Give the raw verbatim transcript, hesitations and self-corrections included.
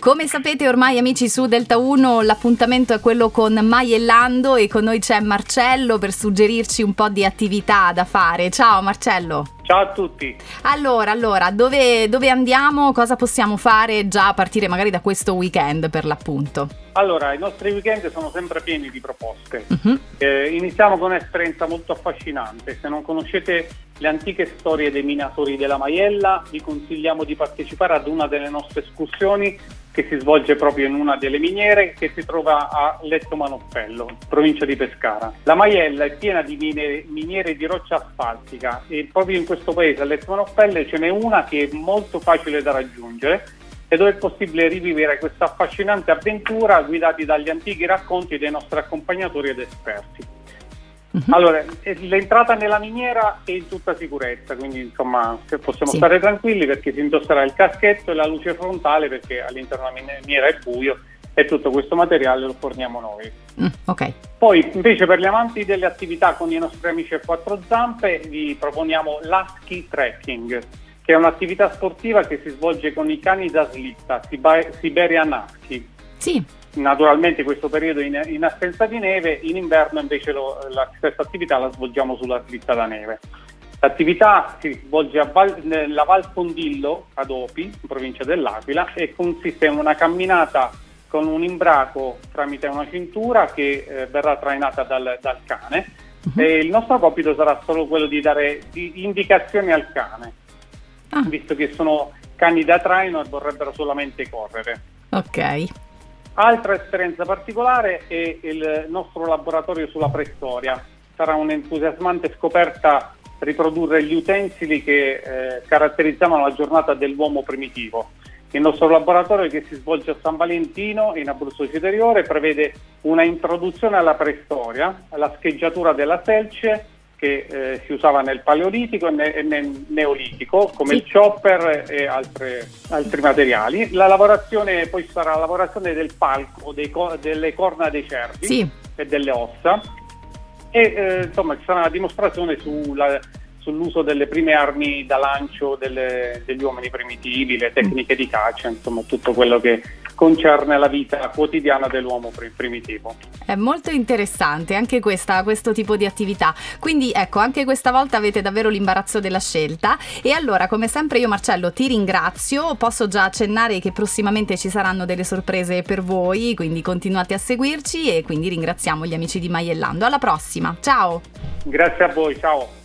Come sapete ormai, amici, su Delta uno l'appuntamento è quello con Maiellando e con noi c'è Marcello per suggerirci un po' di attività da fare. Ciao Marcello. Ciao a tutti. Allora, allora dove, dove andiamo? Cosa possiamo fare già a partire magari da questo weekend per l'appunto? Allora, i nostri weekend sono sempre pieni di proposte. Uh-huh. eh, iniziamo con un'esperienza molto affascinante. Se non conoscete le antiche storie dei minatori della Maiella, vi consigliamo di partecipare ad una delle nostre escursioni che si svolge proprio in una delle miniere che si trova a Lettomanoppello, provincia di Pescara. La Maiella è piena di mine, miniere di roccia asfaltica e proprio in questo paese, a Lettomanoppello, ce n'è una che è molto facile da raggiungere e dove è possibile rivivere questa affascinante avventura guidati dagli antichi racconti dei nostri accompagnatori ed esperti. Uh-huh. Allora, l'entrata nella miniera è in tutta sicurezza, quindi insomma possiamo sì. stare tranquilli perché si indosserà il caschetto e la luce frontale, perché all'interno della miniera è buio e tutto questo materiale lo forniamo noi. Mm, okay. Poi invece per gli amanti delle attività con i nostri amici a quattro zampe vi proponiamo l'Husky Trekking, che è un'attività sportiva che si svolge con i cani da slitta, Siberian Husky. Sì. Naturalmente questo periodo in, in assenza di neve, in inverno invece lo, la, questa attività la svolgiamo sulla slitta da neve. L'attività si svolge a Val, nella Val Fondillo, a Dopi, in provincia dell'Aquila, e consiste in una camminata con un imbraco tramite una cintura che eh, verrà trainata dal, dal cane. Uh-huh. E il nostro compito sarà solo quello di dare di indicazioni al cane, ah. visto che sono cani da traino e vorrebbero solamente correre. Ok. Altra esperienza particolare è il nostro laboratorio sulla preistoria. Sarà un'entusiasmante scoperta riprodurre gli utensili che eh, caratterizzavano la giornata dell'uomo primitivo. Il nostro laboratorio, che si svolge a San Valentino in Abruzzo Superiore, prevede una introduzione alla preistoria, alla scheggiatura della selce che eh, si usava nel paleolitico e nel, nel neolitico, come sì. il chopper e altre, altri materiali. La lavorazione poi sarà la lavorazione del palco, dei, delle corna dei cervi sì. e delle ossa, e eh, insomma ci sarà una dimostrazione sulla, sull'uso delle prime armi da lancio delle, degli uomini primitivi, le tecniche mm. di caccia, insomma tutto quello che concerne la vita quotidiana dell'uomo primitivo. È molto interessante anche questa, questo tipo di attività, quindi ecco, anche questa volta avete davvero l'imbarazzo della scelta. E allora, come sempre, io Marcello ti ringrazio, posso già accennare che prossimamente ci saranno delle sorprese per voi, quindi continuate a seguirci e quindi ringraziamo gli amici di Maiellando. Alla prossima, ciao! Grazie a voi, ciao!